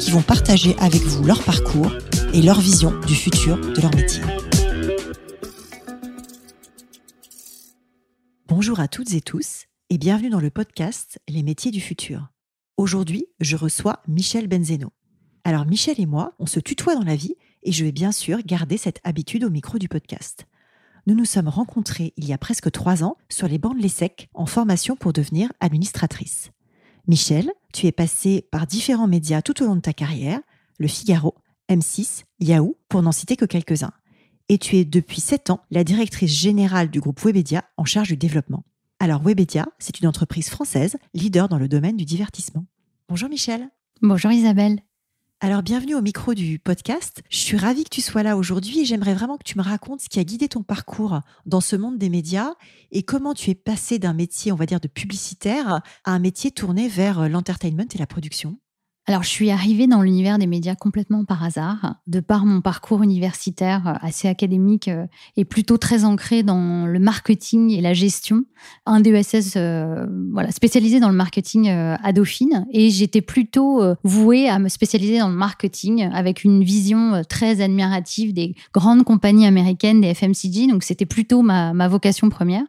qui vont partager avec vous leur parcours et leur vision du futur de leur métier. Bonjour à toutes et tous et bienvenue dans le podcast « Les métiers du futur ». Aujourd'hui, je reçois Michel Benzeno. Alors Michel et moi, on se tutoie dans la vie et je vais bien sûr garder cette habitude au micro du podcast. Nous nous sommes rencontrés il y a presque 3 ans sur les bancs de l'ESSEC en formation pour devenir administratrice. Michel, tu es passé par différents médias tout au long de ta carrière, le Figaro, M6, Yahoo, pour n'en citer que quelques-uns. Et tu es depuis 7 ans la directrice générale du groupe Webedia en charge du développement. Alors Webedia, c'est une entreprise française, leader dans le domaine du divertissement. Bonjour Michel. Bonjour Isabelle. Alors bienvenue au micro du podcast. Je suis ravie que tu sois là aujourd'hui et j'aimerais vraiment que tu me racontes ce qui a guidé ton parcours dans ce monde des médias et comment tu es passé d'un métier, on va dire, de publicitaire à un métier tourné vers l'entertainment et la production. Alors je suis arrivée dans l'univers des médias complètement par hasard, de par mon parcours universitaire assez académique et plutôt très ancré dans le marketing et la gestion. Un DESS spécialisé dans le marketing à Dauphine, et j'étais plutôt vouée à me spécialiser dans le marketing avec une vision très admirative des grandes compagnies américaines, des FMCG, donc c'était plutôt ma vocation première.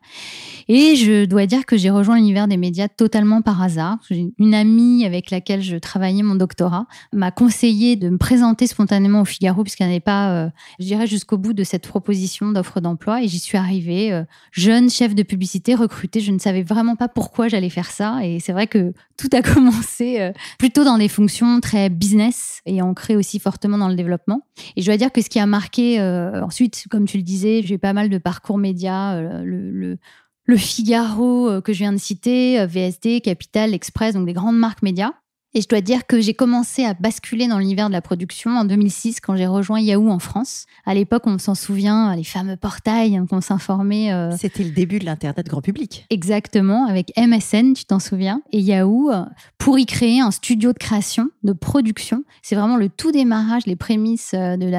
Et je dois dire que j'ai rejoint l'univers des médias totalement par hasard. J'ai une amie avec laquelle je travaillais mon doctorat m'a conseillé de me présenter spontanément au Figaro, puisqu'elle n'avait pas, jusqu'au bout de cette proposition d'offre d'emploi, et j'y suis arrivée, jeune chef de publicité, recrutée. Je ne savais vraiment pas pourquoi j'allais faire ça, et c'est vrai que tout a commencé plutôt dans des fonctions très business et ancrées aussi fortement dans le développement. Et je dois dire que ce qui a marqué ensuite, comme tu le disais, j'ai eu pas mal de parcours médias, le Figaro que je viens de citer, VSD, Capital, L'Express, donc des grandes marques médias. Et je dois dire que j'ai commencé à basculer dans l'univers de la production en 2006 quand j'ai rejoint Yahoo en France. À l'époque, on s'en souvient, les fameux portails qu'on s'informait. C'était le début de l'Internet grand public. Exactement, avec MCN, tu t'en souviens, et Yahoo, pour y créer un studio de création, de production. C'est vraiment le tout démarrage, les prémices de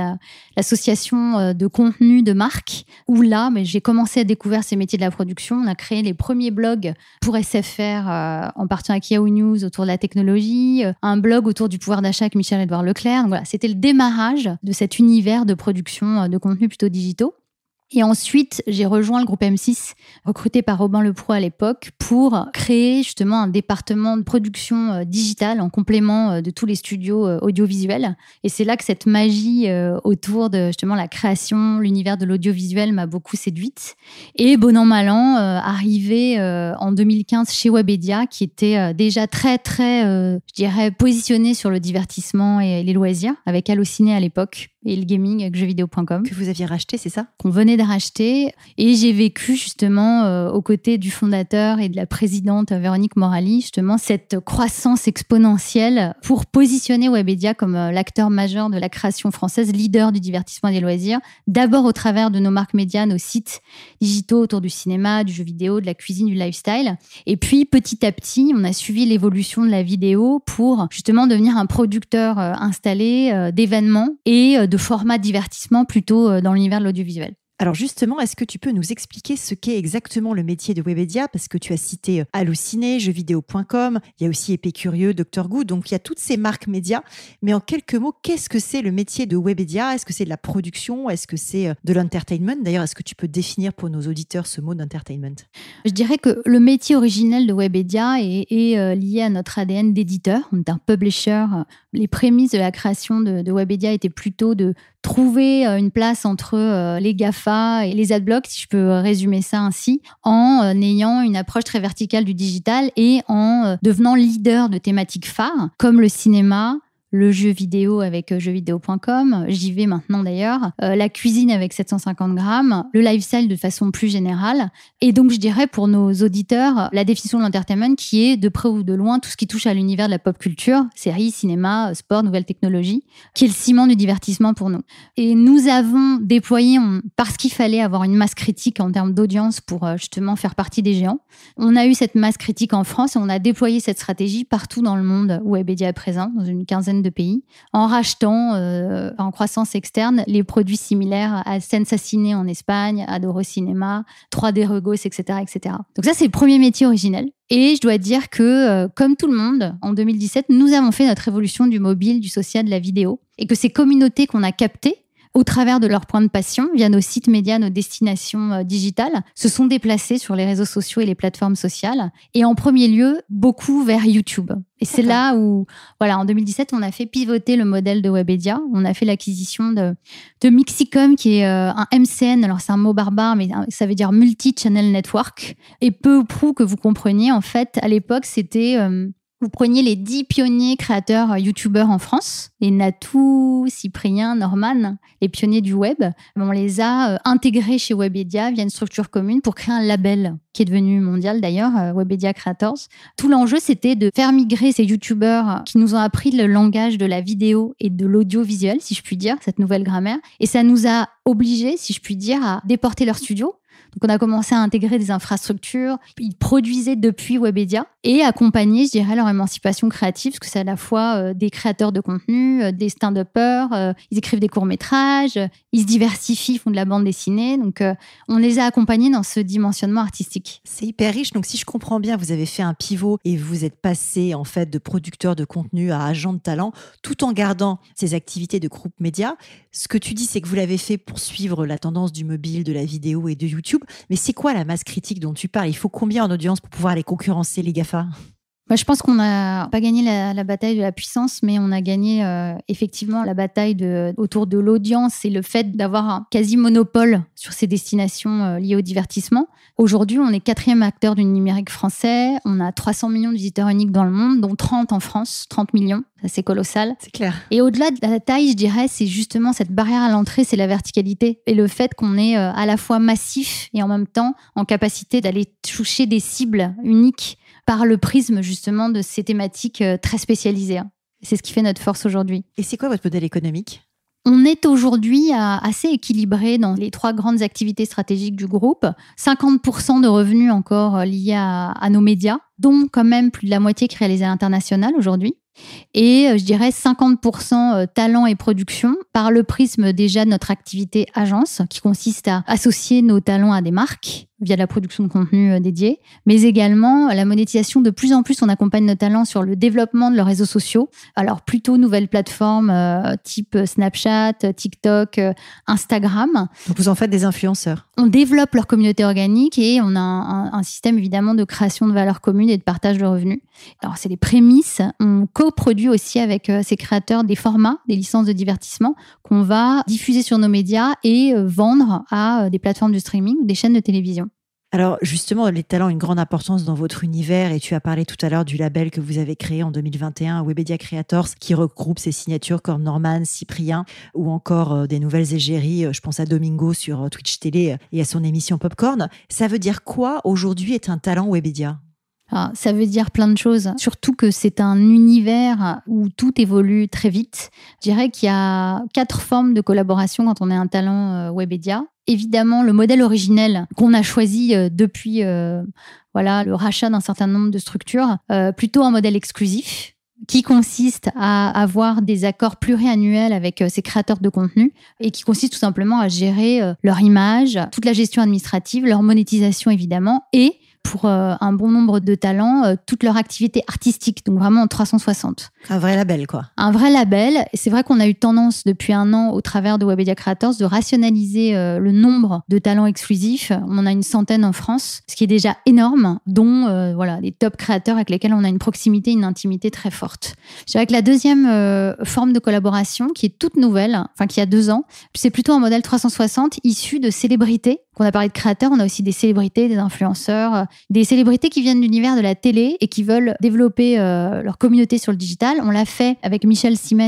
l'association de contenu de marque, où là, j'ai commencé à découvrir ces métiers de la production. On a créé les premiers blogs pour SFR en partant avec Yahoo News autour de la technologie, un blog autour du pouvoir d'achat avec Michel-Édouard Leclerc. Donc voilà, c'était le démarrage de cet univers de production de contenus plutôt digitaux. Et ensuite, j'ai rejoint le groupe M6, recruté par Robin Leproux à l'époque, pour créer justement un département de production digitale en complément de tous les studios audiovisuels. Et c'est là que cette magie autour de justement la création, l'univers de l'audiovisuel m'a beaucoup séduite. Et bon an, mal an, arrivée en 2015 chez Webedia, qui était déjà très, très, je dirais, positionnée sur le divertissement et les loisirs, avec Allociné à l'époque. Et le gaming avec jeuxvideo.com. Que vous aviez racheté, c'est ça ? Qu'on venait de racheter. Et j'ai vécu justement aux côtés du fondateur et de la présidente Véronique Morali, justement cette croissance exponentielle pour positionner Webedia comme l'acteur majeur de la création française, leader du divertissement et des loisirs, d'abord au travers de nos marques médias, nos sites digitaux autour du cinéma, du jeu vidéo, de la cuisine, du lifestyle. Et puis petit à petit, on a suivi l'évolution de la vidéo pour justement devenir un producteur installé d'événements et de format divertissement plutôt dans l'univers de l'audiovisuel. Alors justement, est-ce que tu peux nous expliquer ce qu'est exactement le métier de Webedia ? Parce que tu as cité Allociné, jeuxvideo.com, il y a aussi Épicurieux, Dr. Good, donc il y a toutes ces marques médias. Mais en quelques mots, qu'est-ce que c'est le métier de Webedia ? Est-ce que c'est de la production ? Est-ce que c'est de l'entertainment ? D'ailleurs, est-ce que tu peux définir pour nos auditeurs ce mot d'entertainment ? Je dirais que le métier originel de Webedia est lié à notre ADN d'éditeur, d'un publisher. Les prémices de la création de Webedia étaient plutôt de trouver une place entre les GAFA et les adblocks, si je peux résumer ça ainsi, en ayant une approche très verticale du digital et en devenant leader de thématiques phares comme le cinéma, le jeu vidéo avec jeuxvideo.com, j'y vais maintenant d'ailleurs, la cuisine avec 750 grammes, le lifestyle de façon plus générale. Et donc, je dirais pour nos auditeurs, la définition de l'entertainment qui est de près ou de loin tout ce qui touche à l'univers de la pop culture, séries, cinéma, sport, nouvelles technologies, qui est le ciment du divertissement pour nous. Et nous avons déployé, parce qu'il fallait avoir une masse critique en termes d'audience pour justement faire partie des géants, on a eu cette masse critique en France et on a déployé cette stratégie partout dans le monde où Webedia est présent, dans une quinzaine de pays, en rachetant en croissance externe les produits similaires à Sensaciné en Espagne, à Doro Cinéma, 3D Regos, etc., etc. Donc ça, c'est le premier métier originel. Et je dois dire que, comme tout le monde, en 2017, nous avons fait notre révolution du mobile, du social, de la vidéo, et que ces communautés qu'on a captées au travers de leurs points de passion, via nos sites médias, nos destinations digitales, se sont déplacés sur les réseaux sociaux et les plateformes sociales. Et en premier lieu, beaucoup vers YouTube. Et c'est là où, voilà, en 2017, on a fait pivoter le modèle de Webedia. On a fait l'acquisition de Mixicom, qui est un MCN. Alors, c'est un mot barbare, mais ça veut dire multi-channel network. Et peu ou prou que vous compreniez, en fait, à l'époque, c'était... Vous preniez les 10 pionniers créateurs youtubeurs en France, les Natoo, Cyprien, Norman, les pionniers du web. On les a intégrés chez Webedia via une structure commune pour créer un label qui est devenu mondial d'ailleurs, Webedia Creators. Tout l'enjeu, c'était de faire migrer ces youtubeurs qui nous ont appris le langage de la vidéo et de l'audiovisuel, si je puis dire, cette nouvelle grammaire. Et ça nous a obligés, si je puis dire, à déporter leur studio. Donc, on a commencé à intégrer des infrastructures. Ils produisaient depuis Webedia et accompagnaient, je dirais, leur émancipation créative, parce que c'est à la fois des créateurs de contenu, des stand-uppers, ils écrivent des courts-métrages, ils se diversifient, font de la bande dessinée. Donc, on les a accompagnés dans ce dimensionnement artistique. C'est hyper riche. Donc, si je comprends bien, vous avez fait un pivot et vous êtes passé, en fait, de producteur de contenu à agent de talent, tout en gardant ces activités de groupe média. Ce que tu dis, c'est que vous l'avez fait pour suivre la tendance du mobile, de la vidéo et de YouTube. Mais c'est quoi la masse critique dont tu parles? Il faut combien en audience pour pouvoir aller concurrencer les GAFA? Moi, je pense qu'on n'a pas gagné la bataille de la puissance, mais on a gagné effectivement la bataille autour de l'audience et le fait d'avoir un quasi-monopole sur ces destinations liées au divertissement. Aujourd'hui, on est 4e acteur du numérique français. On a 300 millions de visiteurs uniques dans le monde, dont 30 en France, 30 millions. Ça, c'est colossal. C'est clair. Et au-delà de la taille, je dirais, c'est justement cette barrière à l'entrée, c'est la verticalité et le fait qu'on est à la fois massif et en même temps en capacité d'aller toucher des cibles uniques par le prisme justement de ces thématiques très spécialisées. C'est ce qui fait notre force aujourd'hui. Et c'est quoi votre modèle économique ? On est aujourd'hui assez équilibré dans les 3 grandes activités stratégiques du groupe. 50% de revenus encore liés à nos médias, dont quand même plus de la moitié qui est réalisée à l'international aujourd'hui. Et je dirais 50% talent et production par le prisme déjà de notre activité agence qui consiste à associer nos talents à des marques via la production de contenu dédié, mais également la monétisation. De plus en plus, on accompagne nos talents sur le développement de leurs réseaux sociaux. Alors plutôt nouvelles plateformes type Snapchat, TikTok, Instagram. Donc vous en faites des influenceurs. On développe leur communauté organique et on a un système évidemment de création de valeur commune et de partage de revenus. Alors c'est des prémices. On coproduit aussi avec ces créateurs des formats, des licences de divertissement qu'on va diffuser sur nos médias et vendre à des plateformes de streaming ou des chaînes de télévision. Alors justement, les talents ont une grande importance dans votre univers et tu as parlé tout à l'heure du label que vous avez créé en 2021, Webedia Creators, qui regroupe ces signatures comme Norman, Cyprien ou encore des nouvelles égéries, je pense à Domingo sur Twitch Télé et à son émission Popcorn. Ça veut dire quoi aujourd'hui être un talent Webedia ? Alors, ça veut dire plein de choses, surtout que c'est un univers où tout évolue très vite. Je dirais qu'il y a 4 formes de collaboration quand on est un talent Webedia. Évidemment, le modèle originel qu'on a choisi depuis le rachat d'un certain nombre de structures, plutôt un modèle exclusif qui consiste à avoir des accords pluriannuels avec ces créateurs de contenu et qui consiste tout simplement à gérer leur image, toute la gestion administrative, leur monétisation évidemment et pour un bon nombre de talents, toute leur activité artistique, donc vraiment en 360. Un vrai label, quoi. Un vrai label. Et c'est vrai qu'on a eu tendance depuis 1 an, au travers de Webedia Creators, de rationaliser le nombre de talents exclusifs. On en a une centaine en France, ce qui est déjà énorme, dont les top créateurs avec lesquels on a une proximité, une intimité très forte. Je dirais que la deuxième forme de collaboration, qui est toute nouvelle, enfin qui a 2 ans, c'est plutôt un modèle 360 issu de célébrités qu'on a parlé de créateurs, on a aussi des célébrités, des influenceurs, des célébrités qui viennent de l'univers de la télé et qui veulent développer leur communauté sur le digital. On l'a fait avec Michel Cymes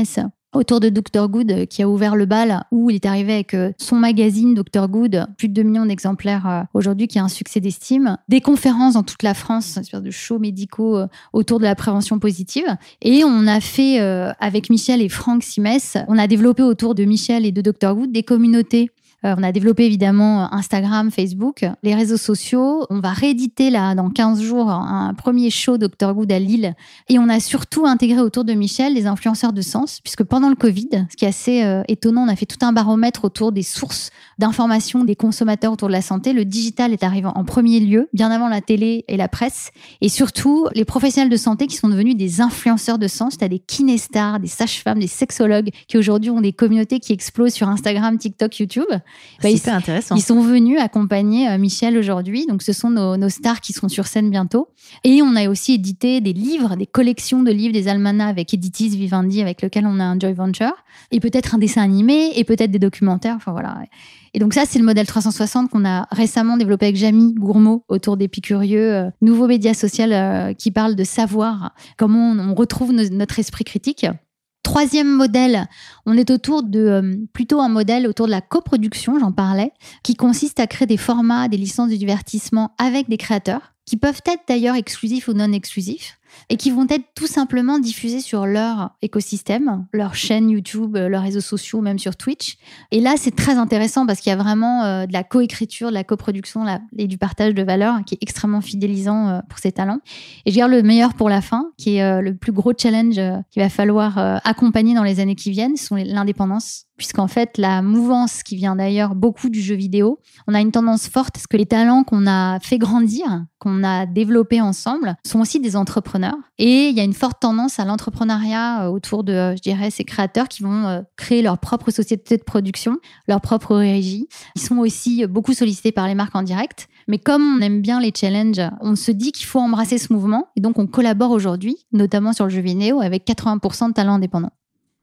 autour de Dr. Good, qui a ouvert le bal, où il est arrivé avec son magazine Dr. Good, plus de 2 millions d'exemplaires aujourd'hui, qui a un succès d'estime. Des conférences dans toute la France, une espèce de shows médicaux autour de la prévention positive. Et on a fait, avec Michel et Franck Simès, on a développé autour de Michel et de Dr. Good des communautés. On a développé évidemment Instagram, Facebook, les réseaux sociaux. On va rééditer là, dans 15 jours, un premier show Dr. Good à Lille. Et on a surtout intégré autour de Michel les influenceurs de sens, puisque pendant le Covid, ce qui est assez étonnant, on a fait tout un baromètre autour des sources d'informations des consommateurs autour de la santé. Le digital est arrivé en premier lieu, bien avant la télé et la presse. Et surtout, les professionnels de santé qui sont devenus des influenceurs de sens. Tu as des kinésstars, des sages-femmes, des sexologues qui aujourd'hui ont des communautés qui explosent sur Instagram, TikTok, YouTube. Intéressant. Ils sont venus accompagner Michel aujourd'hui. Donc, ce sont nos stars qui seront sur scène bientôt. Et on a aussi édité des livres, des collections de livres, des almanachs avec Editis Vivendi, avec lequel on a un joint venture. Et peut-être un dessin animé et peut-être des documentaires. Enfin, voilà. Et donc ça, c'est le modèle 360 qu'on a récemment développé avec Jamy Gourmaud autour d'Épicurieux, nouveau média social qui parle de savoir, comment on retrouve notre esprit critique. Troisième modèle, on est autour de plutôt un modèle autour de la coproduction, j'en parlais, qui consiste à créer des formats, des licences de divertissement avec des créateurs, qui peuvent être d'ailleurs exclusifs ou non exclusifs, et qui vont être tout simplement diffusés sur leur écosystème, leur chaîne YouTube, leurs réseaux sociaux, même sur Twitch. Et là, c'est très intéressant parce qu'il y a vraiment de la coécriture, de la coproduction et du partage de valeur qui est extrêmement fidélisant pour ces talents. Et je garde le meilleur pour la fin, qui est le plus gros challenge qu'il va falloir accompagner dans les années qui viennent, sont l'indépendance. Puisqu'en fait, la mouvance qui vient d'ailleurs beaucoup du jeu vidéo, on a une tendance forte parce que les talents qu'on a fait grandir, qu'on a développés ensemble, sont aussi des entrepreneurs. Et il y a une forte tendance à l'entrepreneuriat autour de, je dirais, ces créateurs qui vont créer leur propre société de production, leur propre régie. Ils sont aussi beaucoup sollicités par les marques en direct. Mais comme on aime bien les challenges, on se dit qu'il faut embrasser ce mouvement. Et donc, on collabore aujourd'hui, notamment sur le jeu vidéo, avec 80% de talents indépendants.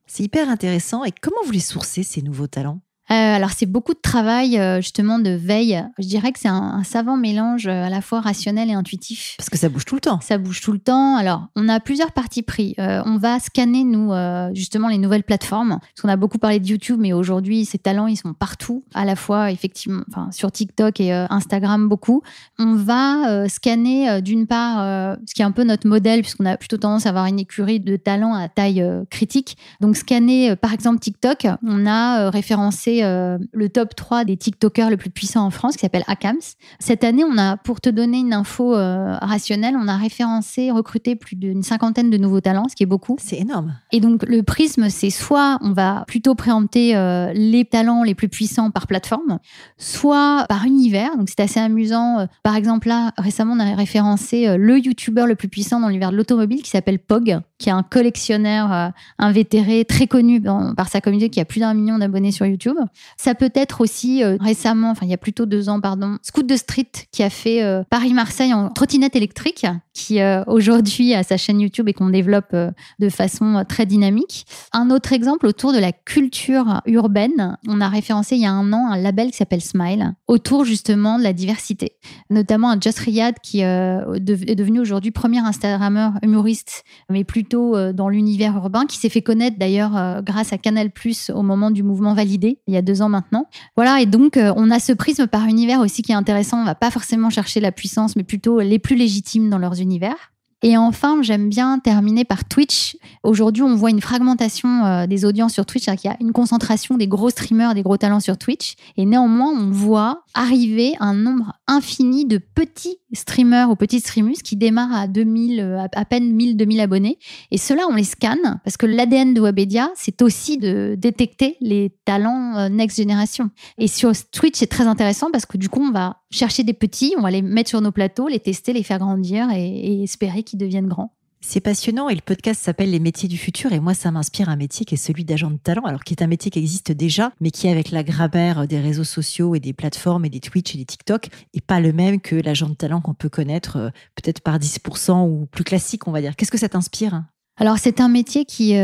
C'est hyper intéressant. Et comment vous les sourcez, ces nouveaux talents ? Alors, c'est beaucoup de travail, justement, de veille. Je dirais que c'est un savant mélange à la fois rationnel et intuitif. Parce que ça bouge tout le temps. Ça bouge tout le temps. Alors, on a plusieurs parties pris. On va scanner, nous, justement, les nouvelles plateformes. Parce qu'on a beaucoup parlé de YouTube, mais aujourd'hui, ces talents, ils sont partout. À la fois, effectivement, enfin, sur TikTok et Instagram, beaucoup. On va scanner, d'une part, ce qui est un peu notre modèle, puisqu'on a plutôt tendance à avoir une écurie de talents à taille critique. Donc, scanner, par exemple, TikTok. On a référencé le top 3 des TikTokers le plus puissant en France, qui s'appelle Akams. Cette année, on a, pour te donner une info rationnelle, on a référencé, recruté plus d'une 50aine de nouveaux talents, ce qui est beaucoup. C'est énorme. Et donc, le prisme, c'est soit on va plutôt préempter les talents les plus puissants par plateforme, soit par univers. Donc, c'est assez amusant. Par exemple, là, récemment, on a référencé le youtubeur le plus puissant dans l'univers de l'automobile, qui s'appelle Pog, qui est un collectionneur invétéré, très connu par sa communauté, qui a plus d'1 million d'abonnés sur YouTube. Ça peut être aussi récemment, enfin il y a plutôt 2 ans, pardon, Scoot de Street qui a fait Paris-Marseille en trottinette électrique, qui aujourd'hui a sa chaîne YouTube et qu'on développe de façon très dynamique. Un autre exemple autour de la culture urbaine, on a référencé il y a 1 an un label qui s'appelle Smile, autour justement de la diversité. Notamment un Just Riyad qui est devenu aujourd'hui premier Instagrammeur humoriste, mais plutôt dans l'univers urbain, qui s'est fait connaître d'ailleurs grâce à Canal+, au moment du mouvement validé, il y a 2 ans maintenant. Voilà, et donc on a ce prisme par univers aussi qui est intéressant. On ne va pas forcément chercher la puissance, mais plutôt les plus légitimes dans leurs univers. Et enfin, j'aime bien terminer par Twitch. Aujourd'hui, on voit une fragmentation des audiences sur Twitch, c'est-à-dire qu'il y a une concentration des gros streamers, des gros talents sur Twitch. Et néanmoins, on voit arriver un nombre infini de petits streamers ou petites streameuses qui démarrent à 2000, à peine 1000, 2000 abonnés. Et ceux-là, on les scanne parce que l'ADN de Webedia, c'est aussi de détecter les talents next generation. Et sur Twitch, c'est très intéressant parce que du coup, on va chercher des petits, on va les mettre sur nos plateaux, les tester, les faire grandir et espérer qu'ils deviennent grands. C'est passionnant et le podcast s'appelle « Les métiers du futur » et moi, ça m'inspire un métier qui est celui d'agent de talent, alors qui est un métier qui existe déjà, mais qui, avec la grammaire des réseaux sociaux et des plateformes et des Twitch et des TikTok, n'est pas le même que l'agent de talent qu'on peut connaître peut-être par 10% ou plus classique, on va dire. Qu'est-ce que ça t'inspire ? Alors, c'est un métier qui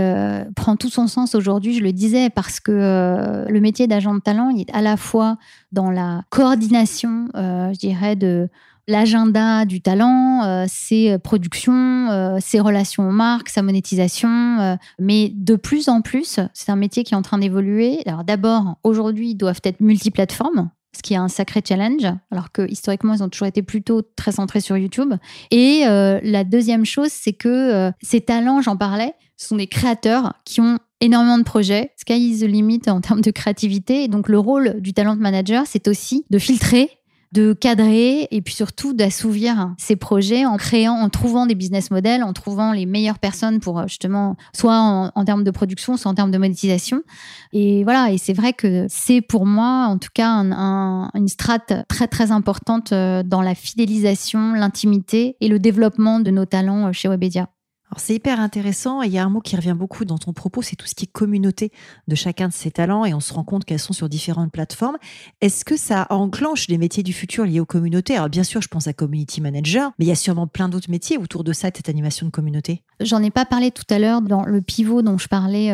prend tout son sens aujourd'hui, je le disais, parce que le métier d'agent de talent, il est à la fois dans la coordination, je dirais, de l'agenda du talent, ses productions, ses relations aux marques, sa monétisation. Mais de plus en plus, c'est un métier qui est en train d'évoluer. Alors d'abord, aujourd'hui, ils doivent être multiplateformes, ce qui est un sacré challenge, alors que historiquement, ils ont toujours été plutôt très centrés sur YouTube. Et la deuxième chose, c'est que ces talents, j'en parlais, ce sont des créateurs qui ont énormément de projets. Sky is the limit en termes de créativité. Et donc, le rôle du talent manager, c'est aussi de filtrer, de cadrer et puis surtout d'assouvir ces projets en créant, en trouvant des business models, en trouvant les meilleures personnes pour justement, soit en termes de production, soit en termes de monétisation. Et voilà, et c'est vrai que c'est pour moi, en tout cas, une strate très, très importante dans la fidélisation, l'intimité et le développement de nos talents chez Webedia. Alors, c'est hyper intéressant et il y a un mot qui revient beaucoup dans ton propos, c'est tout ce qui est communauté de chacun de ces talents et on se rend compte qu'elles sont sur différentes plateformes. Est-ce que ça enclenche les métiers du futur liés aux communautés? Alors bien sûr, je pense à community manager, mais il y a sûrement plein d'autres métiers autour de ça, de cette animation de communauté. J'en ai pas parlé tout à l'heure dans le pivot dont je parlais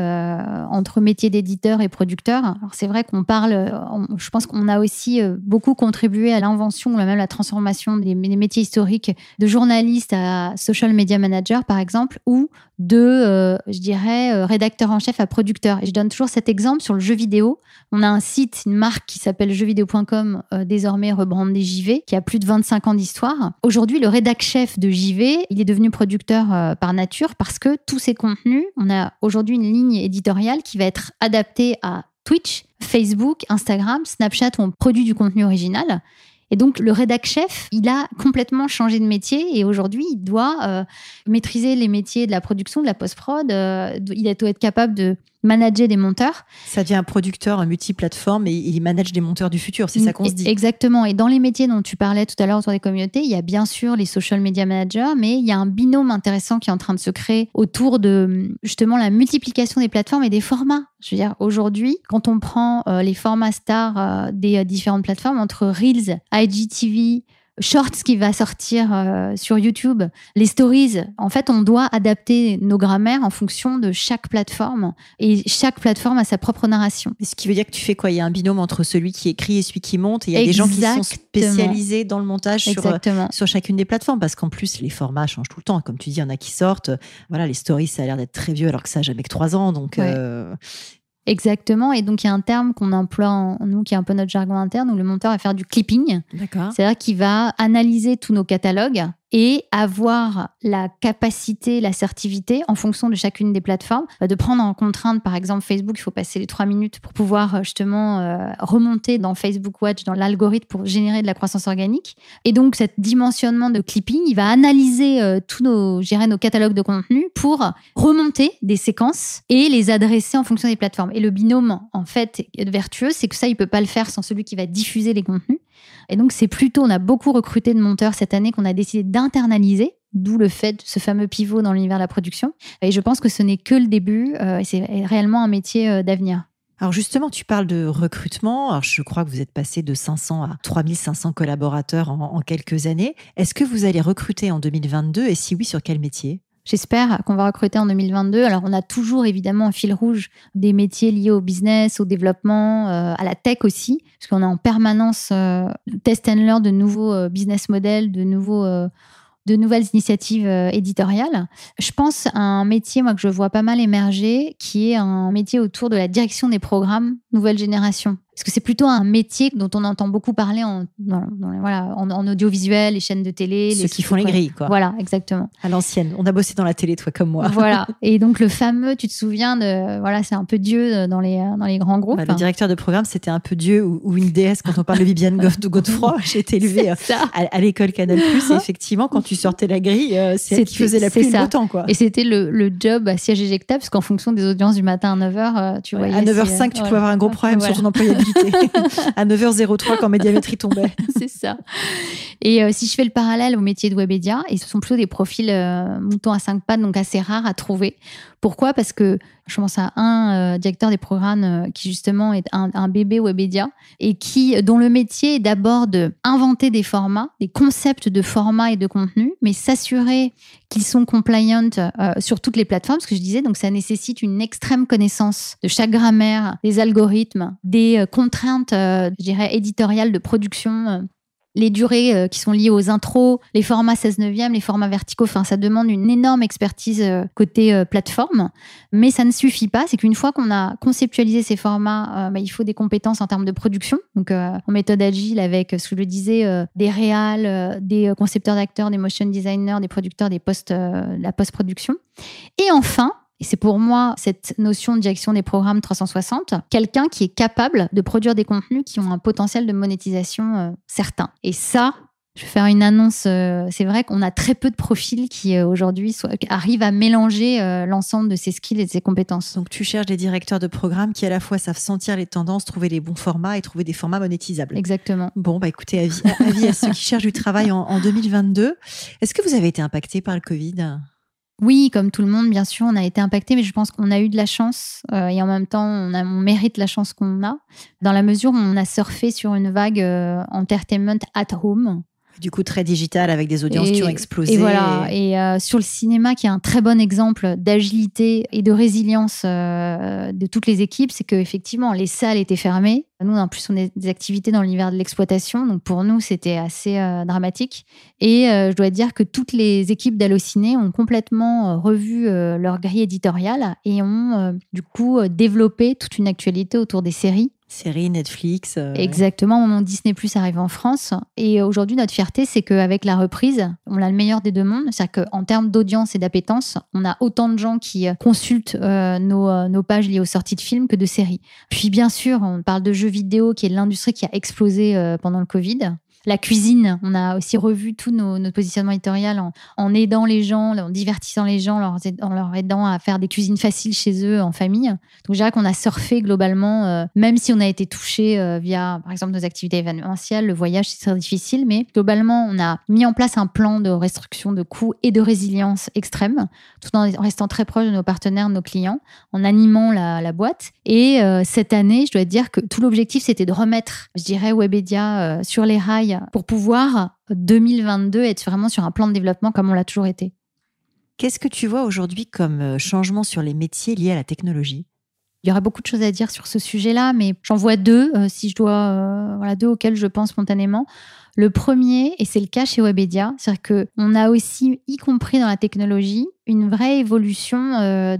entre métier d'éditeur et producteur. Alors c'est vrai qu'on parle, je pense qu'on a aussi beaucoup contribué à l'invention ou même la transformation des métiers historiques de journaliste à social media manager par exemple, ou de, je dirais, rédacteur en chef à producteur. Et je donne toujours cet exemple sur le jeu vidéo. On a un site, une marque qui s'appelle jeuxvideo.com, désormais rebrandé JV, qui a plus de 25 ans d'histoire. Aujourd'hui, le rédac-chef de JV, il est devenu producteur par nature parce que tous ses contenus, on a aujourd'hui une ligne éditoriale qui va être adaptée à Twitch, Facebook, Instagram, Snapchat, où on produit du contenu original. Et donc, le rédac-chef, il a complètement changé de métier et aujourd'hui, il doit maîtriser les métiers de la production, de la post-prod. Il doit être capable de manager des monteurs. Ça devient un producteur, un multiplateforme et il manage des monteurs du futur, c'est ça qu'on se dit. Exactement. Et dans les métiers dont tu parlais tout à l'heure autour des communautés, il y a bien sûr les social media managers, mais il y a un binôme intéressant qui est en train de se créer autour de justement la multiplication des plateformes et des formats. Je veux dire, aujourd'hui, quand on prend les formats stars des différentes plateformes, entre Reels, IGTV, Shorts qui va sortir sur YouTube, les stories, en fait, on doit adapter nos grammaires en fonction de chaque plateforme et chaque plateforme a sa propre narration. Ce qui veut dire que tu fais quoi? Il y a un binôme entre celui qui écrit et celui qui monte et il y a des gens qui sont spécialisés dans le montage sur chacune des plateformes parce qu'en plus, les formats changent tout le temps. Comme tu dis, il y en a qui sortent. Voilà, les stories, ça a l'air d'être très vieux alors que ça n'a jamais que 3 ans. Donc... Ouais. Exactement, et donc il y a un terme qu'on emploie nous qui est un peu notre jargon interne où le monteur va faire du clipping. D'accord. C'est-à-dire qu'il va analyser tous nos catalogues et avoir la capacité, l'assertivité en fonction de chacune des plateformes de prendre en contrainte, par exemple Facebook, il faut passer les 3 minutes pour pouvoir justement remonter dans Facebook Watch, dans l'algorithme pour générer de la croissance organique. Et donc cet dimensionnement de clipping, il va analyser tous nos catalogues de contenu pour remonter des séquences et les adresser en fonction des plateformes. Et le binôme en fait vertueux, c'est que ça il peut pas le faire sans celui qui va diffuser les contenus. Et donc c'est plutôt, on a beaucoup recruté de monteurs cette année qu'on a décidé d'internaliser, d'où le fait de ce fameux pivot dans l'univers de la production. Et je pense que ce n'est que le début, et c'est réellement un métier d'avenir. Alors justement, tu parles de recrutement. Alors je crois que vous êtes passé de 500 à 3500 collaborateurs en quelques années. Est-ce que vous allez recruter en 2022 et si oui, sur quel métier ? J'espère qu'on va recruter en 2022. Alors, on a toujours évidemment un fil rouge des métiers liés au business, au développement, à la tech aussi, parce qu'on a en permanence test and learn de nouveaux business models, de nouvelles initiatives éditoriales. Je pense à un métier, moi, que je vois pas mal émerger, qui est un métier autour de la direction des programmes nouvelle génération. Parce que c'est plutôt un métier dont on entend beaucoup parler en audiovisuel, les chaînes de télé. Ceux qui font les grilles, quoi. Voilà, exactement. À l'ancienne. On a bossé dans la télé, toi comme moi. Voilà. Et donc, le fameux, tu te souviens de... Voilà, c'est un peu Dieu dans les grands groupes. Bah, le directeur de programme, c'était un peu Dieu ou une déesse quand on parle de Viviane Godefroy. J'ai été élevée à l'école Canal+. Et effectivement, quand tu sortais la grille, c'est elle qui faisait la pluie le temps, quoi. Et c'était le job à siège éjectable, parce qu'en fonction des audiences du matin à 9h, tu voyais... À 9h05, tu pouvais avoir un gros problème sur ton employé invité à 9h03 quand Médiamétrie tombait. C'est ça. Et si je fais le parallèle au métier de Webedia, et ce sont plutôt des profils moutons à 5 pattes, donc assez rares à trouver. Pourquoi ? Parce que je pense à un directeur des programmes qui justement est un bébé Webedia et dont le métier est d'abord d'inventer des formats, des concepts de formats et de contenus, mais s'assurer qu'ils sont compliant sur toutes les plateformes, ce que je disais, donc ça nécessite une extrême connaissance de chaque grammaire, des algorithmes, des contraintes, je dirais, éditoriales de production, les durées qui sont liées aux intros, les formats 16/9, les formats verticaux, enfin ça demande une énorme expertise côté plateforme, mais ça ne suffit pas. C'est qu'une fois qu'on a conceptualisé ces formats, il faut des compétences en termes de production, donc en méthode agile avec, ce que je disais, des réals, des concepteurs d'acteurs, des motion designers, des producteurs, la post-production. Et enfin, et c'est pour moi cette notion de direction des programmes 360, quelqu'un qui est capable de produire des contenus qui ont un potentiel de monétisation certain. Et ça, je vais faire une annonce, c'est vrai qu'on a très peu de profils qui aujourd'hui arrivent à mélanger l'ensemble de ses skills et de ses compétences. Donc tu cherches des directeurs de programmes qui à la fois savent sentir les tendances, trouver les bons formats et trouver des formats monétisables. Exactement. Bon, bah écoutez, avis à ceux qui cherchent du travail en 2022. Est-ce que vous avez été impacté par le Covid ? Oui, comme tout le monde, bien sûr, on a été impacté, mais je pense qu'on a eu de la chance et en même temps, on mérite la chance qu'on a, dans la mesure où on a surfé sur une vague entertainment at home. Du coup, très digital, avec des audiences qui ont explosé. Et voilà, et sur le cinéma, qui est un très bon exemple d'agilité et de résilience de toutes les équipes, c'est qu'effectivement, les salles étaient fermées. Nous, en plus, on a des activités dans l'univers de l'exploitation, donc pour nous, c'était assez dramatique. Et je dois dire que toutes les équipes d'Allociné ont complètement revu leur grille éditoriale et ont du coup développé toute une actualité autour des séries. Séries, Netflix. Exactement, au moment où Disney+ arrive en France. Et aujourd'hui, notre fierté, c'est qu'avec la reprise, on a le meilleur des deux mondes. C'est-à-dire qu'en termes d'audience et d'appétence, on a autant de gens qui consultent nos pages liées aux sorties de films que de séries. Puis bien sûr, on parle de jeux vidéo, qui est l'industrie qui a explosé pendant le Covid. La cuisine, on a aussi revu tout notre positionnement éditorial en aidant les gens, en divertissant les gens, en leur aidant à faire des cuisines faciles chez eux, en famille. Donc, je dirais qu'on a surfé globalement, même si on a été touché via, par exemple, nos activités événementielles, le voyage, c'est très difficile, mais globalement, on a mis en place un plan de restriction de coûts et de résilience extrême, tout en restant très proche de nos partenaires, de nos clients, en animant la boîte. Et cette année, je dois dire que tout l'objectif, c'était de remettre, je dirais, Webedia sur les rails pour pouvoir, 2022, être vraiment sur un plan de développement comme on l'a toujours été. Qu'est-ce que tu vois aujourd'hui comme changement sur les métiers liés à la technologie ? Il y aurait beaucoup de choses à dire sur ce sujet-là, mais j'en vois deux, si je dois, deux auxquelles je pense spontanément. Le premier, et c'est le cas chez Webedia, c'est-à-dire qu'on a aussi, y compris dans la technologie, une vraie évolution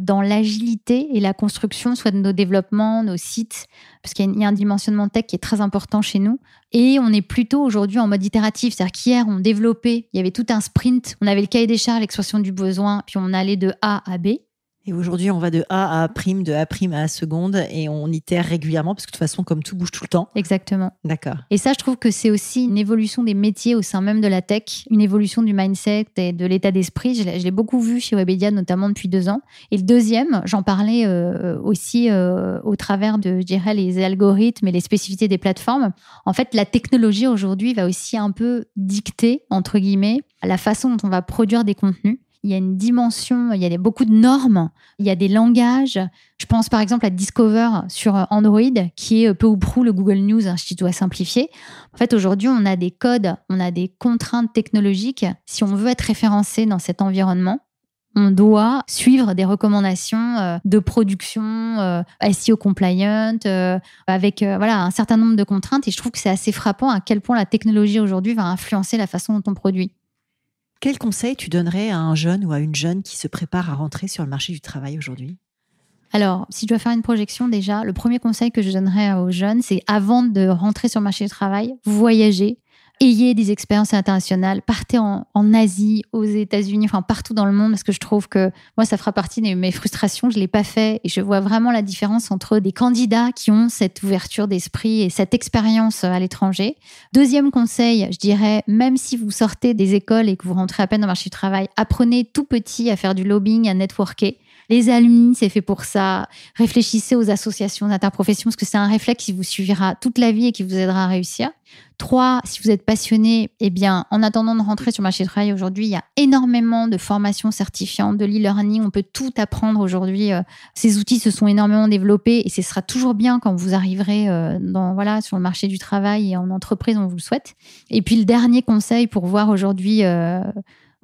dans l'agilité et la construction, soit de nos développements, nos sites, parce qu'il y a un dimensionnement tech qui est très important chez nous. Et on est plutôt aujourd'hui en mode itératif, c'est-à-dire qu'hier, on développait, il y avait tout un sprint, on avait le cahier des charges, l'expression du besoin, puis on allait de A à B. Et aujourd'hui, on va de A à prime, de A prime à A seconde, et on itère régulièrement, parce que de toute façon, comme tout bouge tout le temps. Exactement. D'accord. Et ça, je trouve que c'est aussi une évolution des métiers au sein même de la tech, une évolution du mindset et de l'état d'esprit. Je l'ai beaucoup vu chez Webedia, notamment depuis 2 ans. Et le deuxième, j'en parlais aussi au travers de, je dirais, les algorithmes et les spécificités des plateformes. En fait, la technologie aujourd'hui va aussi un peu dicter, entre guillemets, la façon dont on va produire des contenus. Il y a une dimension, il y a beaucoup de normes, il y a des langages. Je pense par exemple à Discover sur Android, qui est peu ou prou le Google News, si je dois simplifier. En fait, aujourd'hui, on a des codes, on a des contraintes technologiques. Si on veut être référencé dans cet environnement, on doit suivre des recommandations de production SEO compliant, avec un certain nombre de contraintes. Et je trouve que c'est assez frappant à quel point la technologie aujourd'hui va influencer la façon dont on produit. Quel conseil tu donnerais à un jeune ou à une jeune qui se prépare à rentrer sur le marché du travail aujourd'hui ? Alors, si je dois faire une projection déjà, le premier conseil que je donnerais aux jeunes, c'est avant de rentrer sur le marché du travail, voyagez, ayez des expériences internationales, partez en Asie, aux États-Unis, enfin partout dans le monde, parce que je trouve que moi, ça fera partie de mes frustrations, je ne l'ai pas fait, et je vois vraiment la différence entre des candidats qui ont cette ouverture d'esprit et cette expérience à l'étranger. Deuxième conseil, je dirais, même si vous sortez des écoles et que vous rentrez à peine dans le marché du travail, apprenez tout petit à faire du lobbying, à networker. Les alumni, c'est fait pour ça. Réfléchissez aux associations d'interprofession parce que c'est un réflexe qui vous suivra toute la vie et qui vous aidera à réussir. 3, si vous êtes passionné, eh bien, en attendant de rentrer sur le marché du travail aujourd'hui, il y a énormément de formations certifiantes, de l'e-learning. On peut tout apprendre aujourd'hui. Ces outils se sont énormément développés et ce sera toujours bien quand vous arriverez sur le marché du travail et en entreprise, on vous le souhaite. Et puis, le dernier conseil pour voir aujourd'hui...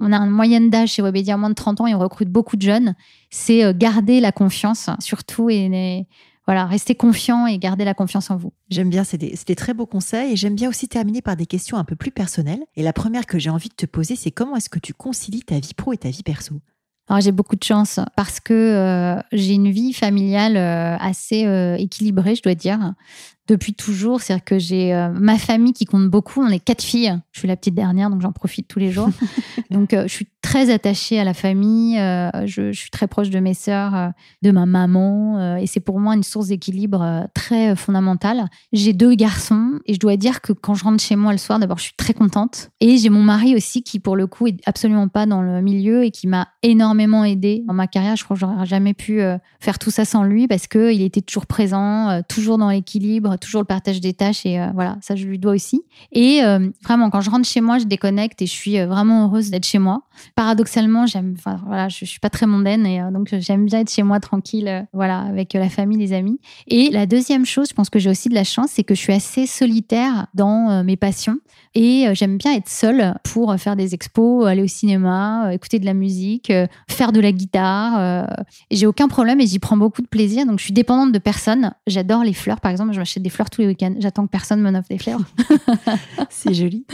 on a une moyenne d'âge chez Webedia, moins de 30 ans, et on recrute beaucoup de jeunes. C'est garder la confiance, surtout, et rester confiant et garder la confiance en vous. J'aime bien, c'est des très beaux conseils. Et j'aime bien aussi terminer par des questions un peu plus personnelles. Et la première que j'ai envie de te poser, c'est comment est-ce que tu concilies ta vie pro et ta vie perso ? Alors, j'ai beaucoup de chance parce que j'ai une vie familiale assez équilibrée, je dois dire. Depuis toujours, c'est-à-dire que j'ai ma famille qui compte beaucoup. On est 4 filles. Je suis la petite dernière, donc j'en profite tous les jours. Donc, je suis très attachée à la famille. Je suis très proche de mes sœurs, de ma maman. Et c'est pour moi une source d'équilibre très fondamentale. J'ai 2 garçons et je dois dire que quand je rentre chez moi le soir, d'abord, je suis très contente. Et j'ai mon mari aussi qui, pour le coup, est absolument pas dans le milieu et qui m'a énormément aidée dans ma carrière. Je crois que j'aurais jamais pu faire tout ça sans lui parce qu'il était toujours présent, toujours dans l'équilibre, toujours le partage des tâches et ça je lui dois aussi. Et vraiment, quand je rentre chez moi, je déconnecte et je suis vraiment heureuse d'être chez moi. Paradoxalement, je suis pas très mondaine et donc j'aime bien être chez moi tranquille, avec la famille, les amis. Et la deuxième chose, je pense que j'ai aussi de la chance, c'est que je suis assez solitaire dans mes passions et j'aime bien être seule pour faire des expos, aller au cinéma, écouter de la musique, faire de la guitare. J'ai aucun problème et j'y prends beaucoup de plaisir. Donc je suis dépendante de personne. J'adore les fleurs, par exemple. Je m'achète des fleurs tous les week-ends. J'attends que personne me offre des fleurs. C'est joli.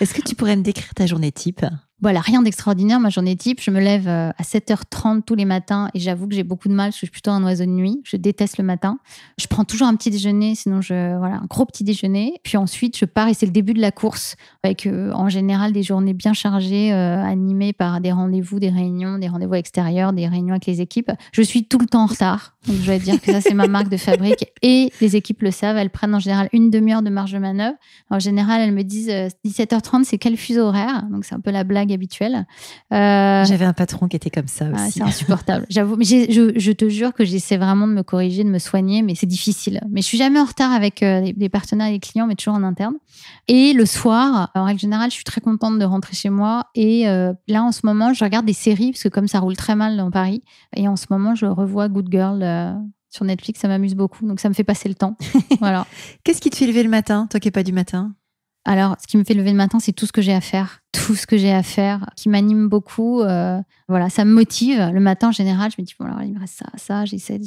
Est-ce que tu pourrais me décrire ta journée type ? Voilà, rien d'extraordinaire, ma journée type. Je me lève à 7h30 tous les matins et j'avoue que j'ai beaucoup de mal parce que je suis plutôt un oiseau de nuit. Je déteste le matin. Je prends toujours un petit déjeuner, sinon un gros petit déjeuner. Puis ensuite, je pars et c'est le début de la course avec en général des journées bien chargées, animées par des rendez-vous, des rendez-vous extérieurs, des réunions avec les équipes. Je suis tout le temps en retard. Donc, je vais dire que ça, c'est ma marque de fabrique et les équipes le savent. Elles prennent en général une demi-heure de marge de manœuvre. En général, elles me disent 17h30, c'est quel fuseau horaire? Donc, c'est un peu la blague habituelle. J'avais un patron qui était comme ça aussi. C'est insupportable. J'avoue, mais je te jure que j'essaie vraiment de me corriger, de me soigner, mais c'est difficile. Mais je suis jamais en retard avec des partenaires et des clients, mais toujours en interne. Et le soir, en règle générale, je suis très contente de rentrer chez moi. Et là, en ce moment, je regarde des séries, parce que comme ça roule très mal dans Paris, et en ce moment, je revois Good Girl sur Netflix, ça m'amuse beaucoup, donc ça me fait passer le temps. Voilà. Qu'est-ce qui te fait lever le matin, toi qui n'es pas du matin ? Alors, ce qui me fait lever le matin, c'est tout ce que j'ai à faire. Tout ce que j'ai à faire, qui m'anime beaucoup. Ça me motive. Le matin, en général, je me dis, il me reste ça, j'essaie.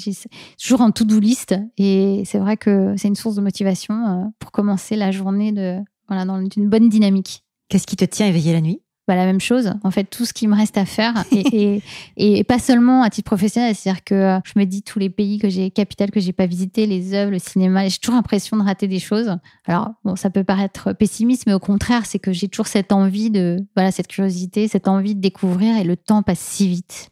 Toujours en to-do list. Et c'est vrai que c'est une source de motivation pour commencer la journée dans une bonne dynamique. Qu'est-ce qui te tient éveillé la nuit ? La même chose. En fait, tout ce qui me reste à faire et pas seulement à titre professionnel. C'est-à-dire que je me dis tous les pays capitales que j'ai pas visitées, les œuvres, le cinéma, et j'ai toujours l'impression de rater des choses. Alors, ça peut paraître pessimiste, mais au contraire, c'est que j'ai toujours cette envie cette curiosité, cette envie de découvrir et le temps passe si vite.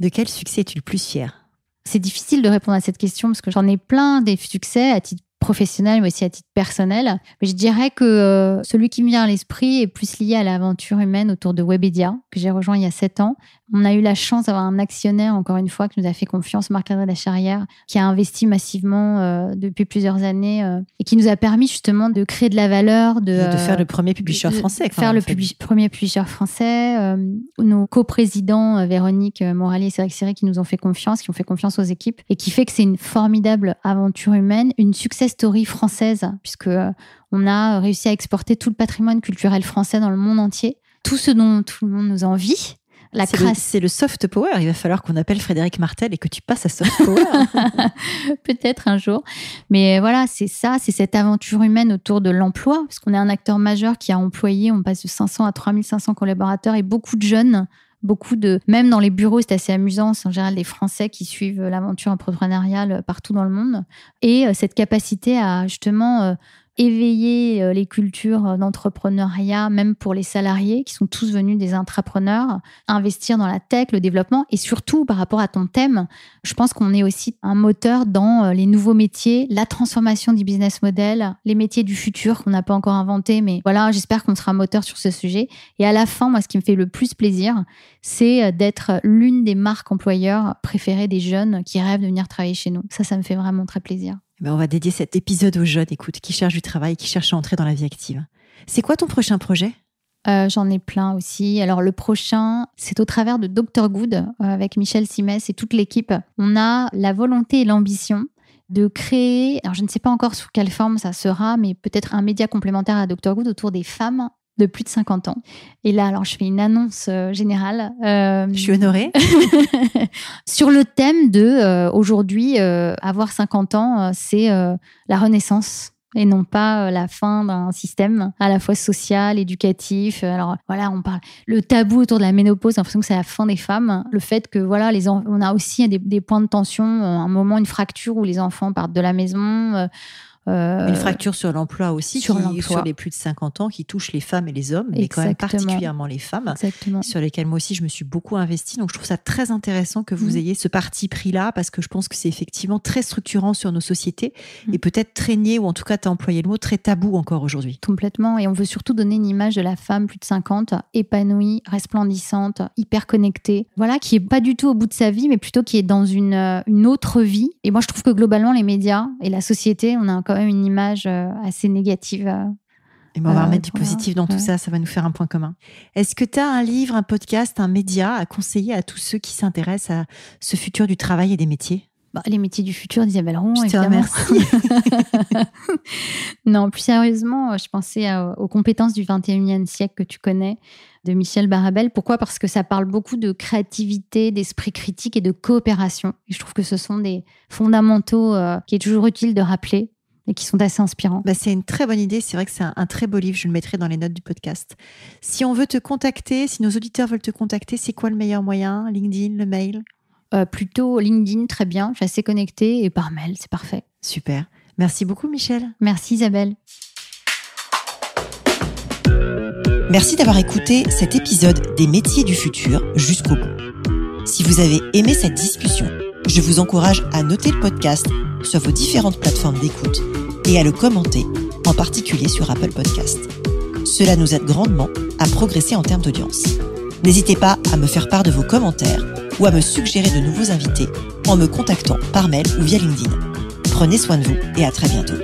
De quel succès es-tu le plus fier ? C'est difficile de répondre à cette question parce que j'en ai plein des succès à titre professionnel, mais aussi à titre personnel. Mais je dirais que celui qui me vient à l'esprit est plus lié à l'aventure humaine autour de Webedia, que j'ai rejoint il y a 7 ans. On a eu la chance d'avoir un actionnaire, encore une fois, qui nous a fait confiance, Marc-André Lacharrière, qui a investi massivement depuis plusieurs années et qui nous a permis justement de créer de la valeur. De faire le premier publisher français. Premier publisher français. Nos coprésidents, Véronique Morali et Cédric Siré, qui nous ont fait confiance, qui ont fait confiance aux équipes et qui fait que c'est une formidable aventure humaine, une success story française, puisque on a réussi à exporter tout le patrimoine culturel français dans le monde entier. Tout ce dont tout le monde nous envie. C'est le soft power. Il va falloir qu'on appelle Frédéric Martel et que tu passes à soft power. Peut-être un jour. Mais c'est ça, c'est cette aventure humaine autour de l'emploi. Parce qu'on est un acteur majeur qui a employé, on passe de 500 à 3500 collaborateurs et beaucoup de jeunes. Même dans les bureaux, c'est assez amusant. C'est en général les Français qui suivent l'aventure entrepreneuriale partout dans le monde. Et cette capacité à justement éveiller les cultures d'entrepreneuriat, même pour les salariés qui sont tous venus des intrapreneurs, investir dans la tech, le développement et surtout par rapport à ton thème, je pense qu'on est aussi un moteur dans les nouveaux métiers, la transformation du business model, les métiers du futur qu'on n'a pas encore inventés, mais voilà, j'espère qu'on sera moteur sur ce sujet. Et à la fin, moi, ce qui me fait le plus plaisir, c'est d'être l'une des marques employeurs préférées des jeunes qui rêvent de venir travailler chez nous. Ça me fait vraiment très plaisir. On va dédier cet épisode aux jeunes, écoute, qui cherchent du travail, qui cherchent à entrer dans la vie active. C'est quoi ton prochain projet ? J'en ai plein aussi. Alors le prochain, c'est au travers de Dr. Good, avec Michel Cymes et toute l'équipe. On a la volonté et l'ambition de créer, alors je ne sais pas encore sous quelle forme ça sera, mais peut-être un média complémentaire à Dr. Good autour des femmes de plus de 50 ans. Et là, alors, je fais une annonce générale. Je suis honorée. Sur le thème de, aujourd'hui, avoir 50 ans, c'est la renaissance et non pas la fin d'un système à la fois social, éducatif. Alors voilà, on parle le tabou autour de la ménopause, j'ai l'impression que c'est la fin des femmes. Le fait que voilà, on a aussi des points de tension, un moment, une fracture où les enfants partent de la maison... Une fracture sur l'emploi aussi, sur les plus de 50 ans, qui touche les femmes et les hommes, mais quand même particulièrement les femmes, sur lesquelles moi aussi je me suis beaucoup investie. Donc je trouve ça très intéressant que vous ayez ce parti pris-là, parce que je pense que c'est effectivement très structurant sur nos sociétés et peut-être très nié, ou en tout cas tu as employé le mot, très tabou encore aujourd'hui. Complètement, et on veut surtout donner une image de la femme plus de 50, épanouie, resplendissante, hyper connectée, voilà, qui n'est pas du tout au bout de sa vie, mais plutôt qui est dans une autre vie. Et moi je trouve que globalement les médias et la société, on a encore une image assez négative. Et on va remettre du positif dans tout ça va nous faire un point commun. Est-ce que tu as un livre, un podcast, un média à conseiller à tous ceux qui s'intéressent à ce futur du travail et des métiers ? Les métiers du futur d'Isabelle Rouen, évidemment. Merci. Non, plus sérieusement, je pensais aux compétences du 21e siècle que tu connais, de Michel Barabel. Pourquoi ? Parce que ça parle beaucoup de créativité, d'esprit critique et de coopération. Et je trouve que ce sont des fondamentaux qui est toujours utile de rappeler et qui sont assez inspirants. C'est une très bonne idée. C'est vrai que c'est un très beau livre. Je le mettrai dans les notes du podcast. Si on veut te contacter, si nos auditeurs veulent te contacter, c'est quoi le meilleur moyen ? LinkedIn, le mail ? Plutôt LinkedIn, très bien. Je suis assez connectée. Et par mail, c'est parfait. Super. Merci beaucoup, Michel. Merci, Isabelle. Merci d'avoir écouté cet épisode des métiers du futur jusqu'au bout. Si vous avez aimé cette discussion, je vous encourage à noter le podcast sur vos différentes plateformes d'écoute et à le commenter, en particulier sur Apple Podcast. Cela nous aide grandement à progresser en termes d'audience. N'hésitez pas à me faire part de vos commentaires ou à me suggérer de nouveaux invités en me contactant par mail ou via LinkedIn. Prenez soin de vous et à très bientôt.